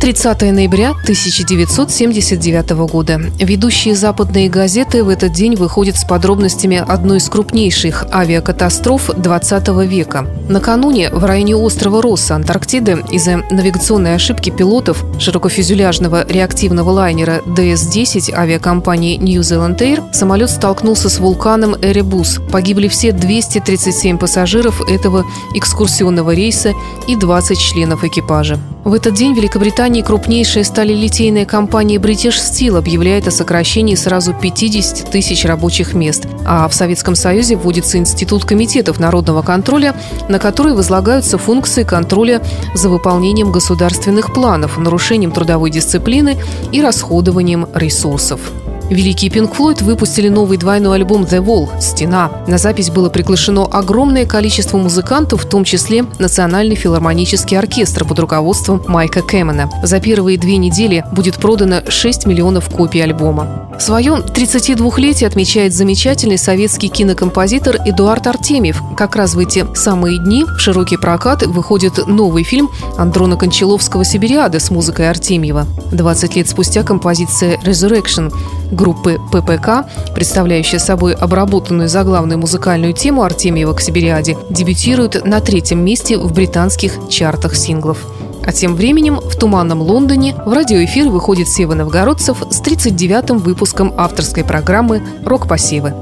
$30 ноября 1979 года. Ведущие западные газеты в этот день выходят с подробностями одной из крупнейших авиакатастроф XX века. Накануне в районе острова Росса, Антарктиды, из-за навигационной ошибки пилотов широкофюзеляжного реактивного лайнера DS-10 авиакомпании New Zealand Air самолет столкнулся с вулканом Эребус. Погибли все 237 пассажиров этого экскурсионного рейса и 20 членов экипажа. В этот день в Великобритании крупнейшая сталелитейная компания British Steel объявляет о сокращении сразу 50 тысяч рабочих мест, а в Советском Союзе вводится институт комитетов народного контроля, на который возлагаются функции контроля за выполнением государственных планов, нарушением трудовой дисциплины и расходованием ресурсов. Великий Pink Floyd выпустили новый двойной альбом The Wall – «Стена». На запись было приглашено огромное количество музыкантов, в том числе Национальный филармонический оркестр под руководством Майка Кэммена. За первые 2 недели будет продано 6 миллионов копий альбома. Свое 32-летие отмечает замечательный советский кинокомпозитор Эдуард Артемьев. Как раз в эти самые дни в широкий прокат выходит новый фильм Андрона Кончаловского «Сибириада» с музыкой Артемьева. 20 лет спустя композиция «Resurrection» группы ППК, представляющая собой обработанную заглавную музыкальную тему Артемьева к «Сибириаде», дебютирует на 3-м месте в британских чартах синглов. А тем временем в туманном Лондоне в радиоэфир выходит Сева Новгородцев с 39-м выпуском авторской программы «Рок Посевы».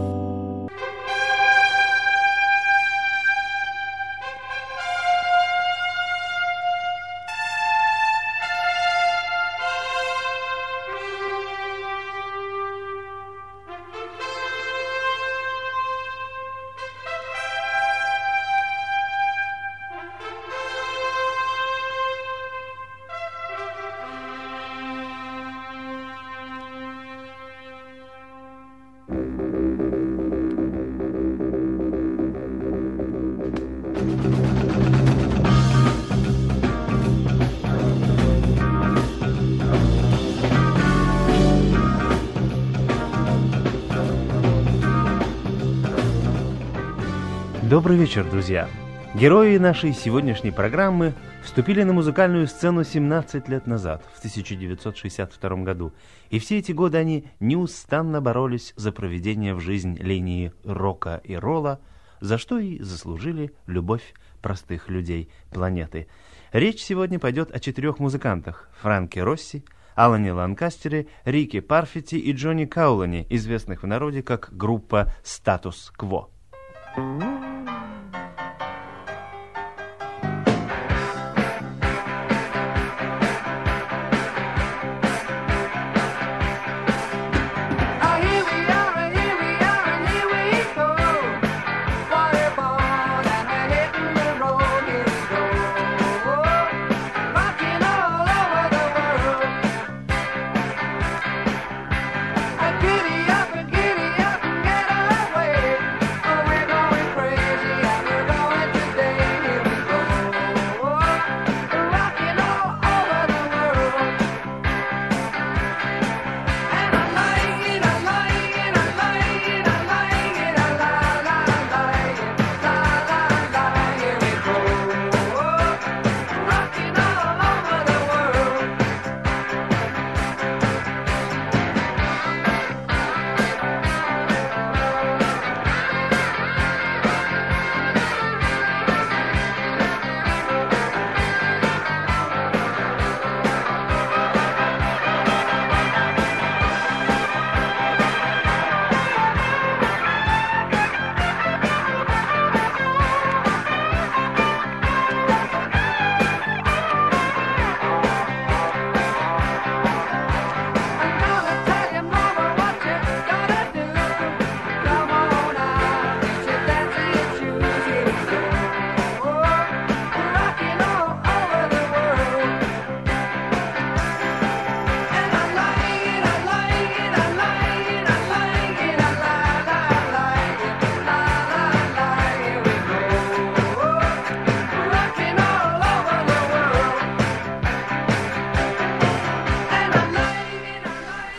Добрый вечер, друзья! Герои нашей сегодняшней программы вступили на музыкальную сцену 17 лет назад, в 1962 году, и все эти годы они неустанно боролись за проведение в жизнь линии рока и ролла, за что и заслужили любовь простых людей планеты. Речь сегодня пойдет о 4 музыкантах – Франке Росси, Алане Ланкастере, Рике Парфити и Джонни Каулане, известных в народе как группа «Status Quo». Pray.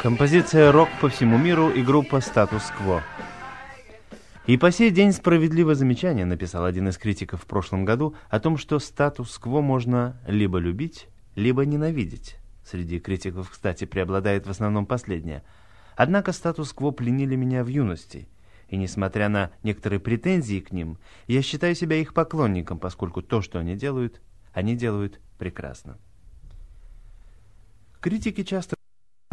Композиция «Рок по всему миру» и группа «Status Quo». И по сей день справедливо замечание написал один из критиков в прошлом году о том, что «Статус-кво» можно либо любить, либо ненавидеть. Среди критиков, кстати, преобладает в основном последнее. Однако «Статус-кво» пленили меня в юности. И несмотря на некоторые претензии к ним, я считаю себя их поклонником, поскольку то, что они делают прекрасно. Критики часто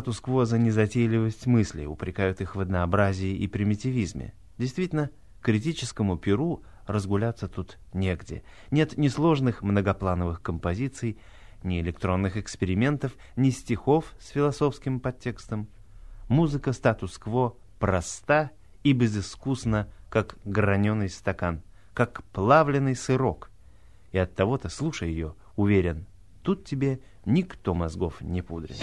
«Статус-кво» за незатейливость мыслей, упрекают их в однообразии и примитивизме. Действительно, критическому перу разгуляться тут негде. Нет ни сложных многоплановых композиций, ни электронных экспериментов, ни стихов с философским подтекстом. Музыка «Статус-кво» проста и безыскусна, как граненый стакан, как плавленый сырок. И оттого-то, слушай ее, уверен, тут тебе никто мозгов не пудрит.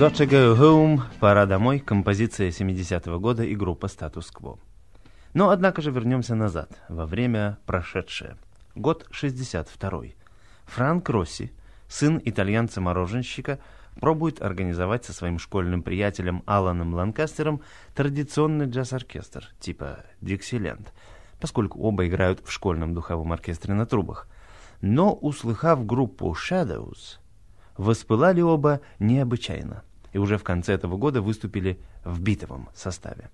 Gotta Go Home, «Пора домой», композиция 70-го года и группа Status Quo. Но, однако же, вернемся назад, во время прошедшее. Год 62-й. Франк Росси, сын итальянца-мороженщика, пробует организовать со своим школьным приятелем Аланом Ланкастером традиционный джаз-оркестр, типа «Диксиленд», поскольку оба играют в школьном духовом оркестре на трубах. Но, услыхав группу «Shadows», воспылали оба необычайно, и уже в конце этого года выступили в битовом составе.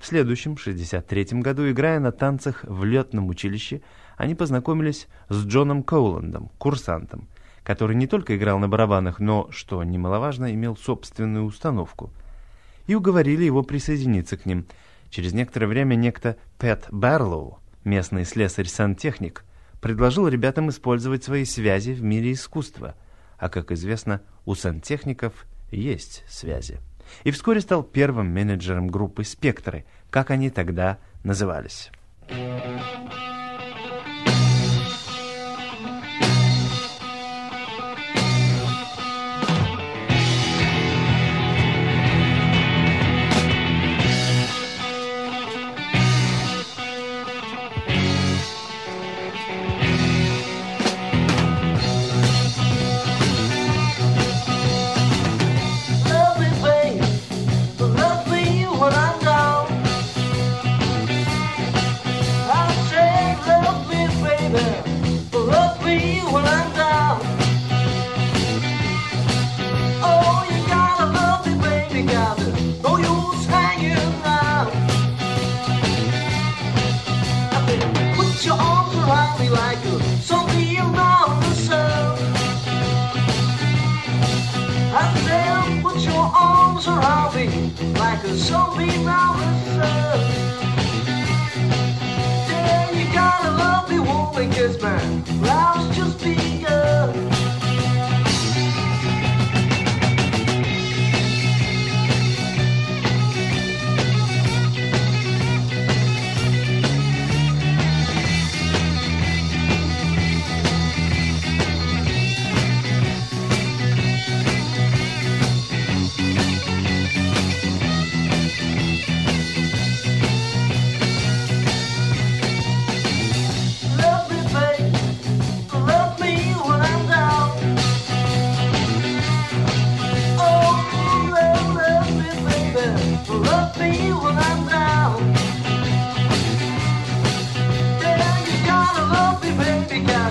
В следующем, 1963 году, играя на танцах в летном училище, они познакомились с Джоном Кауландом, курсантом, который не только играл на барабанах, но, что немаловажно, имел собственную установку, и уговорили его присоединиться к ним. Через некоторое время некто Pat Barlow, местный слесарь-сантехник, предложил ребятам использовать свои связи в мире искусства, а, как известно, у сантехников есть связи. И вскоре стал первым менеджером группы «Спектры», как они тогда назывались.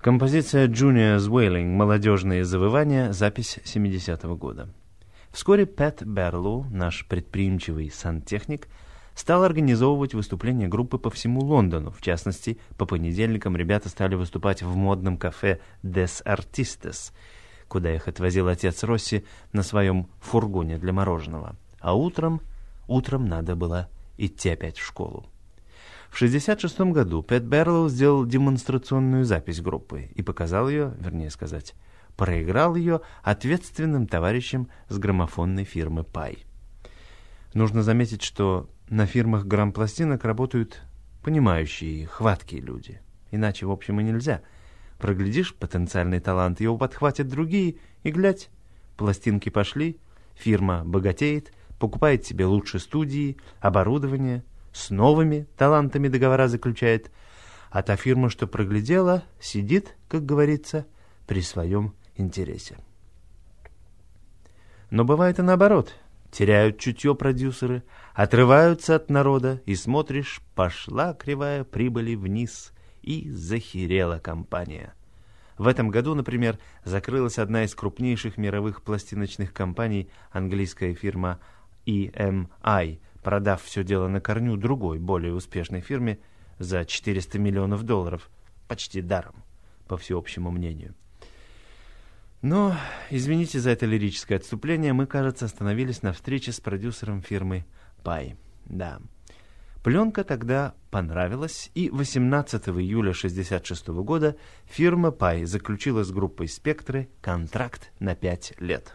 Композиция «Junior's Wailing» «Молодежные завывания», запись 70-го года. Вскоре Пэт Барлоу, наш предприимчивый сантехник, стал организовывать выступления группы по всему Лондону. В частности, по понедельникам ребята стали выступать в модном кафе «Des Artistes», куда их отвозил отец Росси на своем фургоне для мороженого. А утром Утром надо было идти опять в школу. В 1966 году Пэт Барлоу сделал демонстрационную запись группы и показал ее, вернее сказать, проиграл ее ответственным товарищам с граммофонной фирмы Pye. Нужно заметить, что на фирмах грампластинок работают понимающие и хваткие люди. Иначе, в общем, и нельзя. Проглядишь потенциальный талант, его подхватят другие, и глядь, пластинки пошли, фирма богатеет, покупает себе лучше студии, оборудование, с новыми талантами договора заключает, а та фирма, что проглядела, сидит, как говорится, при своем интересе. Но бывает и наоборот. Теряют чутье продюсеры, отрываются от народа, и смотришь, пошла кривая прибыли вниз, и захерела компания. В этом году, например, закрылась одна из крупнейших мировых пластиночных компаний, английская фирма EMI, продав все дело на корню другой, более успешной фирме за $400 миллионов, почти даром, по всеобщему мнению. Но, извините за это лирическое отступление, мы, кажется, остановились на встрече с продюсером фирмы Pye. Да. Пленка тогда понравилась, и 18 июля 1966 года фирма Pye заключила с группой «Спектры» контракт на 5 лет.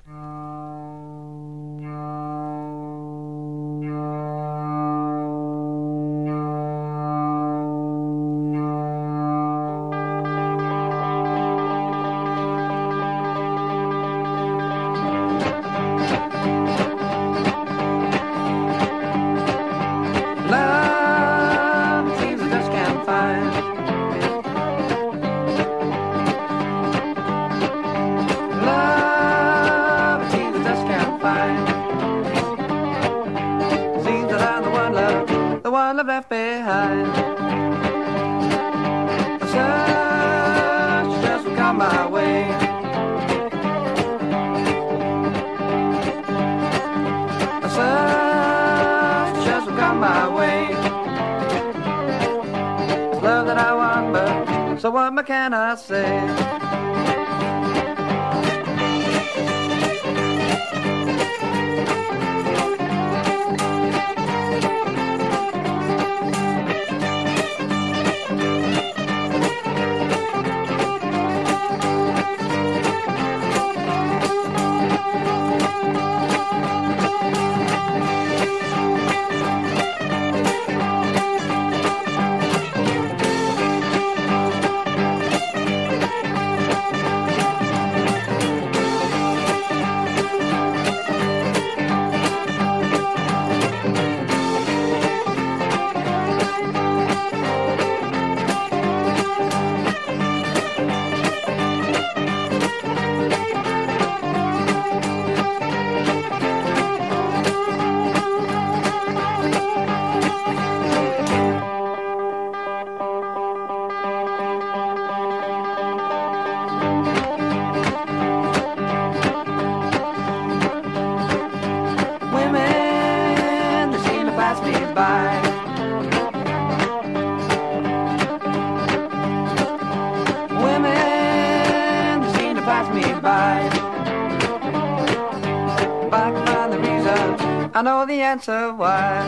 I know the answer why.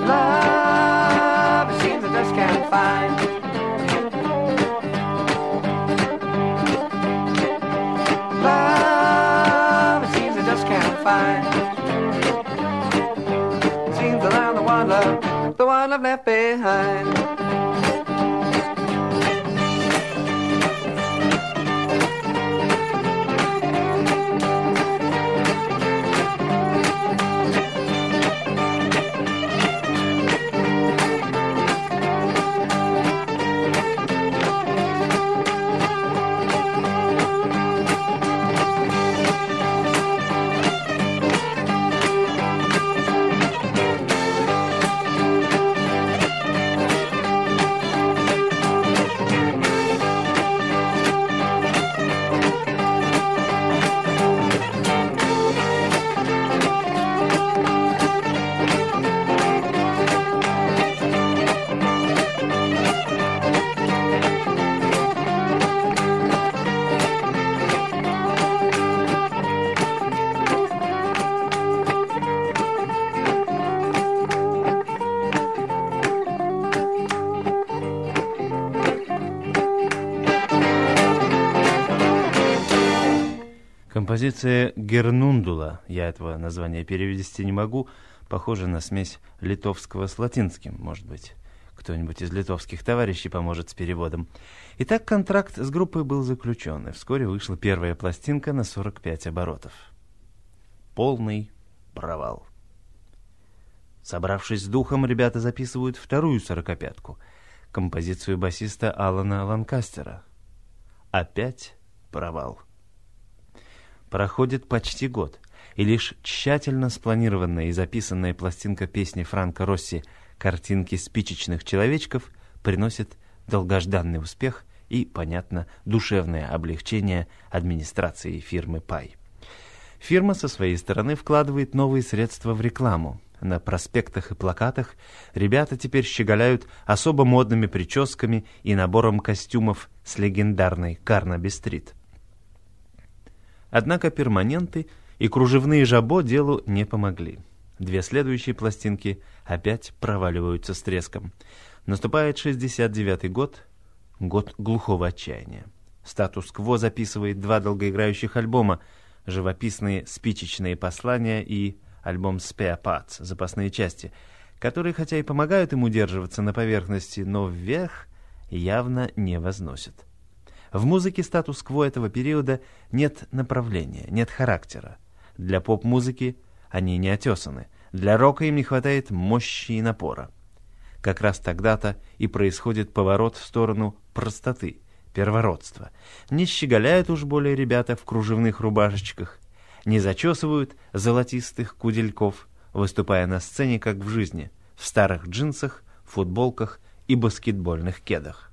Love, it seems I just can't find. Love, it seems I just can't find. It seems that I'm the one love left behind. композиция «Гернундула». Я этого названия перевести не могу. Похоже на смесь литовского с латинским, может быть. Кто-нибудь из литовских товарищей поможет с переводом. Итак, контракт с группой был заключен, и вскоре вышла первая пластинка на 45 оборотов. Полный провал. Собравшись с духом, ребята записывают вторую 45-ку, композицию басиста Алана Ланкастера. Опять провал. Проходит почти год, и лишь тщательно спланированная и записанная пластинка песни Франка Росси «Картинки спичечных человечков» приносит долгожданный успех и, понятно, душевное облегчение администрации фирмы Pye. Фирма со своей стороны вкладывает новые средства в рекламу. На проспектах и плакатах ребята теперь щеголяют особо модными прическами и набором костюмов с легендарной «Карнаби-стрит». Однако перманенты и кружевные жабо делу не помогли. Две следующие пластинки опять проваливаются с треском. Наступает 69-й год, год глухого отчаяния. «Статус Кво» записывает два долгоиграющих альбома, живописные спичечные послания и альбом Spare Parts, запасные части, которые, хотя и помогают им удерживаться на поверхности, но вверх явно не возносят. В музыке статус-кво этого периода нет направления, нет характера. Для поп-музыки они не отесаны, для рока им не хватает мощи и напора. Как раз тогда-то и происходит поворот в сторону простоты, первородства. Не щеголяют уж более ребята в кружевных рубашечках, не зачесывают золотистых кудельков, выступая на сцене как в жизни, в старых джинсах, футболках и баскетбольных кедах.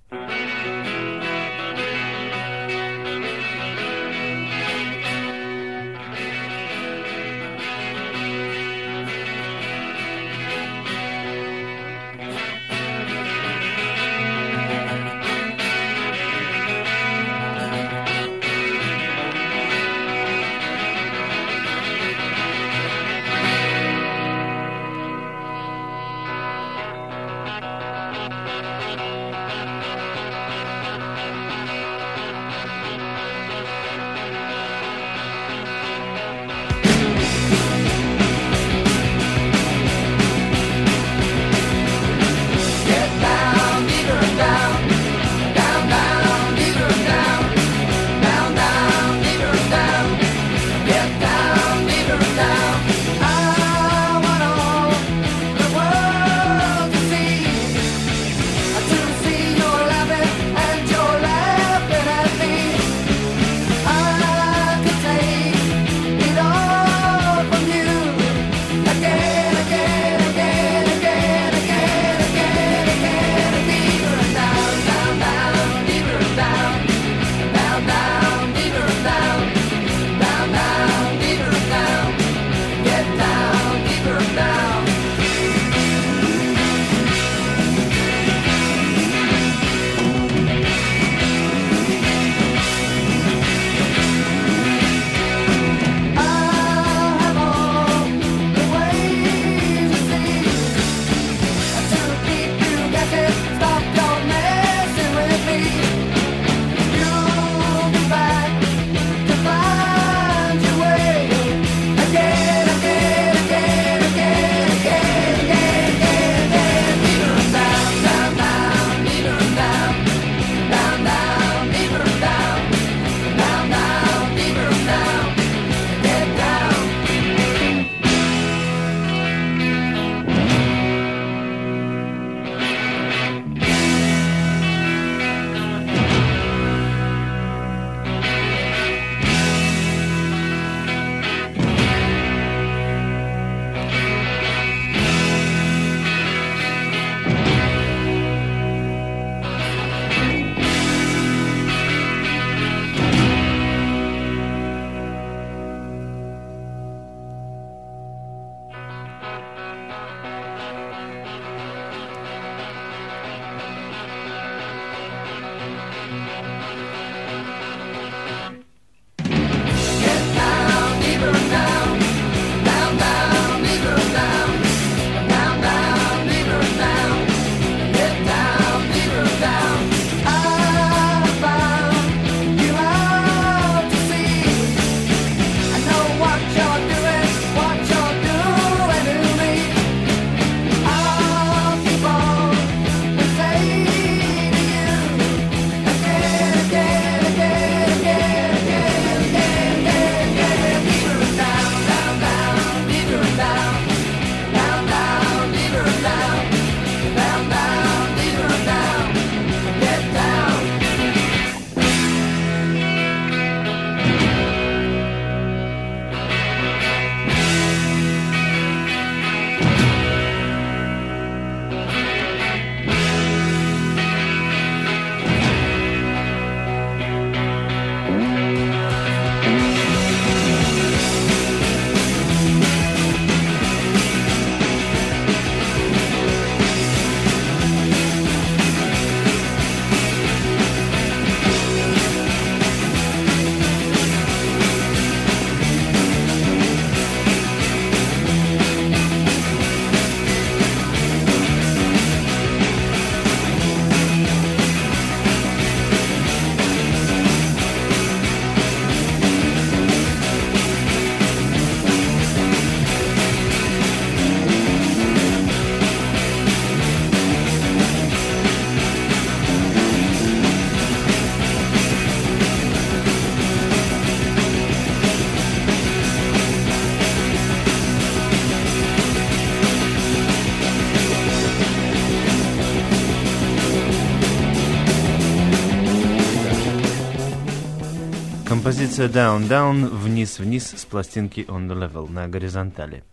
композиция «Down, Down» вниз-вниз с пластинки «On the Level» на горизонтали.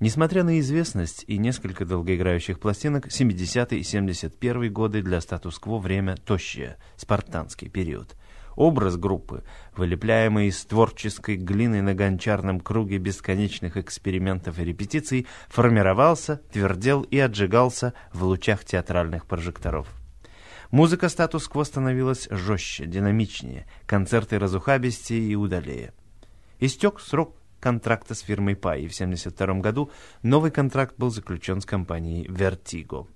Несмотря на известность и несколько долгоиграющих пластинок, 70-е и 71-е годы для статус-кво время тощее, спартанский период. Образ группы, вылепляемый из творческой глины на гончарном круге бесконечных экспериментов и репетиций, формировался, твердел и отжигался в лучах театральных прожекторов. Музыка статус-кво становилась жестче, динамичнее, концерты разухабистее и удалее. Истек срок контракта с фирмой Pye, и в 1972 году новый контракт был заключен с компанией Vertigo.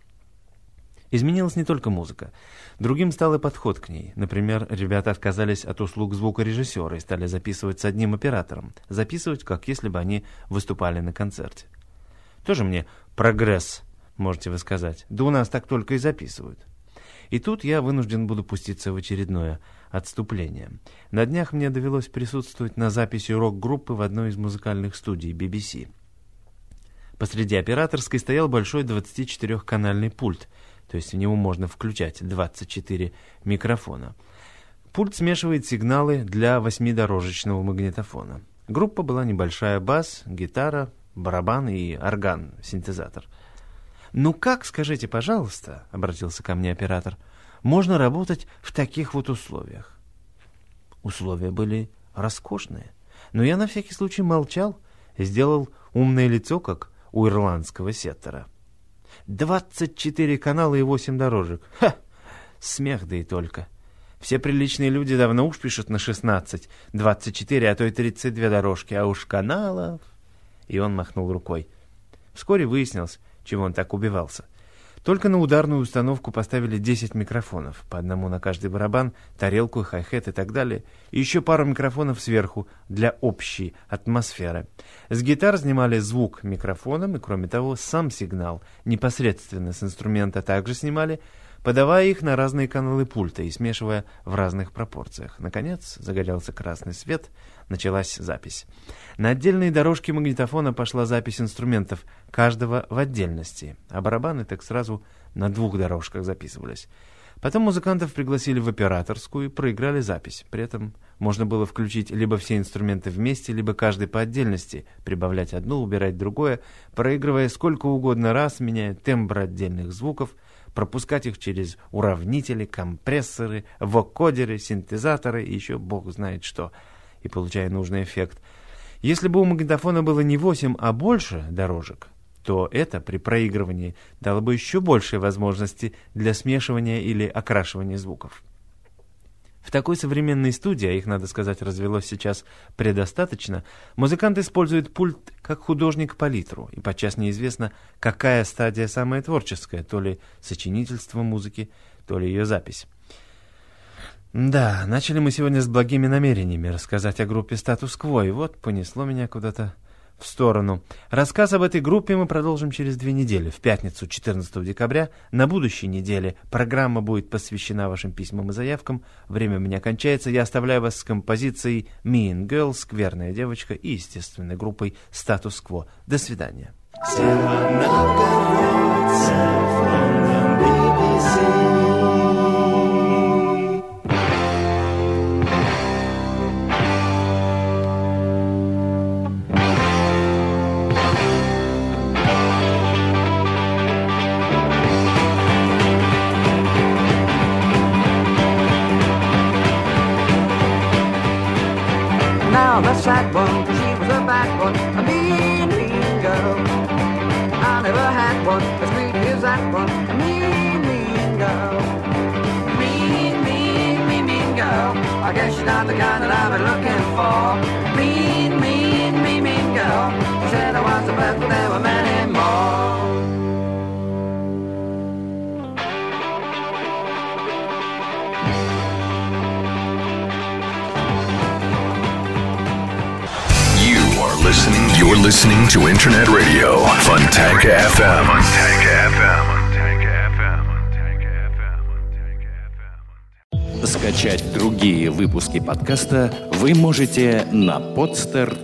Изменилась не только музыка. Другим стал и подход к ней. Например, ребята отказались от услуг звукорежиссера и стали записывать с одним оператором. Записывать, как если бы они выступали на концерте. Тоже мне прогресс, можете вы сказать. Да у нас так только и записывают. И тут я вынужден буду пуститься в очередное отступление. На днях мне довелось присутствовать на записи рок-группы в одной из музыкальных студий BBC. Посреди операторской стоял большой 24-канальный пульт. То есть в него можно включать 24 микрофона. Пульт смешивает сигналы для 8-дорожечного магнитофона. Группа была небольшая: бас, гитара, барабан и орган, синтезатор. «Ну как, скажите, пожалуйста, — обратился ко мне оператор, — можно работать в таких вот условиях?» Условия были роскошные, но я на всякий случай молчал, сделал умное лицо, как у ирландского сеттера. 24 канала и 8 дорожек. Ха! Смех, да и только. Все приличные люди давно уж пишут на 16, 24, а то и 32 дорожки, а уж каналов... И он махнул рукой. Вскоре выяснилось, чего он так убивался. Только на ударную установку поставили 10 микрофонов, по одному на каждый барабан, тарелку, хай-хет и так далее, и еще пару микрофонов сверху для общей атмосферы. С гитар снимали звук микрофоном и, кроме того, сам сигнал непосредственно с инструмента также снимали, подавая их на разные каналы пульта и смешивая в разных пропорциях. Наконец, загорелся красный свет, началась запись. На отдельные дорожки магнитофона пошла запись инструментов, каждого в отдельности, а барабаны так сразу на 2 дорожках записывались. Потом музыкантов пригласили в операторскую и проиграли запись. При этом можно было включить либо все инструменты вместе, либо каждый по отдельности, прибавлять одну, убирать другое, проигрывая сколько угодно раз, меняя тембр отдельных звуков, пропускать их через уравнители, компрессоры, вокодеры, синтезаторы и еще бог знает что, и получая нужный эффект. Если бы у магнитофона было не 8, а больше дорожек, то это при проигрывании дало бы еще большие возможности для смешивания или окрашивания звуков. В такой современной студии, а их, надо сказать, развелось сейчас предостаточно, музыкант использует пульт как художник палитру, и подчас неизвестно, какая стадия самая творческая, то ли сочинительство музыки, то ли ее запись. Да, начали мы сегодня с благими намерениями рассказать о группе «Статус-кво», и вот понесло меня куда-то в сторону. Рассказ об этой группе мы продолжим через 2 недели, в пятницу, 14 декабря. На будущей неделе программа будет посвящена вашим письмам и заявкам. Время у меня кончается. Я оставляю вас с композицией «Mean Girl», «Скверная девочка» и, естественно, группой «Статус-кво». До свидания. The sidewalk, she was a bad one, a mean, mean girl. I never had one as greedy as that one, a mean, mean girl. Mean, mean, mean, mean girl, I guess she's not the kind that I've been looking for. Mean, mean, mean, mean girl, she said I was the best but there were many more. You're listening to Internet Radio, Fontanka FM. Скачать другие выпуски подкаста вы можете на podster.ru.